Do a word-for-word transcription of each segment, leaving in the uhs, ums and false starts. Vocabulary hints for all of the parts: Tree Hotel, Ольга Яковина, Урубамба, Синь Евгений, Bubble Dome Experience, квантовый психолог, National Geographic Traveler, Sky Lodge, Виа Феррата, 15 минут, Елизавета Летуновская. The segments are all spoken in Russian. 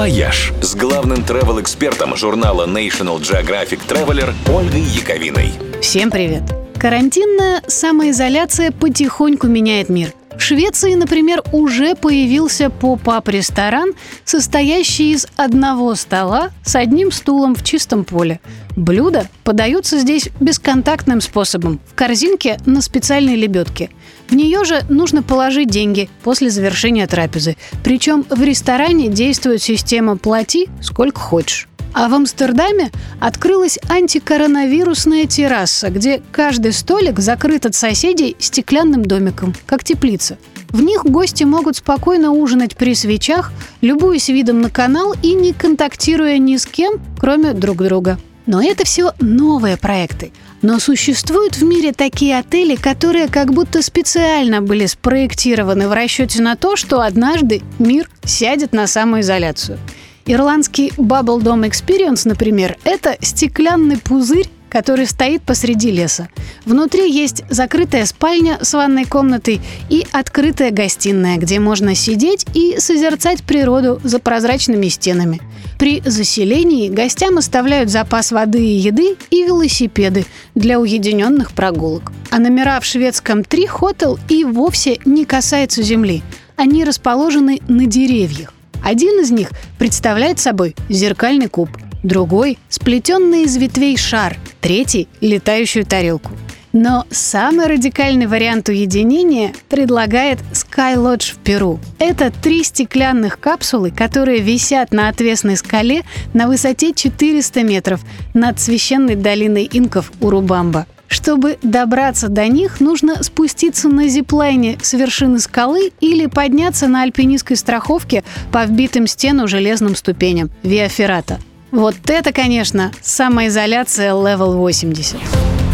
«Вояж» с главным travel-экспертом журнала National Geographic Traveler Ольгой Яковиной. Всем привет! Карантинная самоизоляция потихоньку меняет мир. В Швеции, например, уже появился поп-ап-ресторан, состоящий из одного стола с одним стулом в чистом поле. Блюда подаются здесь бесконтактным способом – в корзинке на специальной лебедке. В нее же нужно положить деньги после завершения трапезы. Причем в ресторане действует система «плати сколько хочешь». А в Амстердаме открылась антикоронавирусная терраса, где каждый столик закрыт от соседей стеклянным домиком, как теплица. В них гости могут спокойно ужинать при свечах, любуясь видом на канал и не контактируя ни с кем, кроме друг друга. Но это все новые проекты. Но существуют в мире такие отели, которые как будто специально были спроектированы в расчете на то, что однажды мир сядет на самоизоляцию. Ирландский Bubble Dome Experience, например, это стеклянный пузырь, который стоит посреди леса. Внутри есть закрытая спальня с ванной комнатой и открытая гостиная, где можно сидеть и созерцать природу за прозрачными стенами. При заселении гостям оставляют запас воды и еды и велосипеды для уединенных прогулок. А номера в шведском Tree Hotel и вовсе не касаются земли. Они расположены на деревьях. Один из них представляет собой зеркальный куб, другой – сплетенный из ветвей шар, третий – летающую тарелку. Но самый радикальный вариант уединения предлагает Sky Lodge в Перу. Это три стеклянных капсулы, которые висят на отвесной скале на высоте четыреста метров над священной долиной инков Урубамба. Чтобы добраться до них, нужно спуститься на зиплайне с вершины скалы или подняться на альпинистской страховке по вбитым в стену железным ступеням Виа Феррата. Вот это, конечно, самоизоляция левел восемьдесят.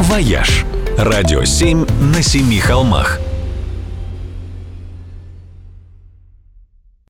«Вояж» – радио семь на семи холмах.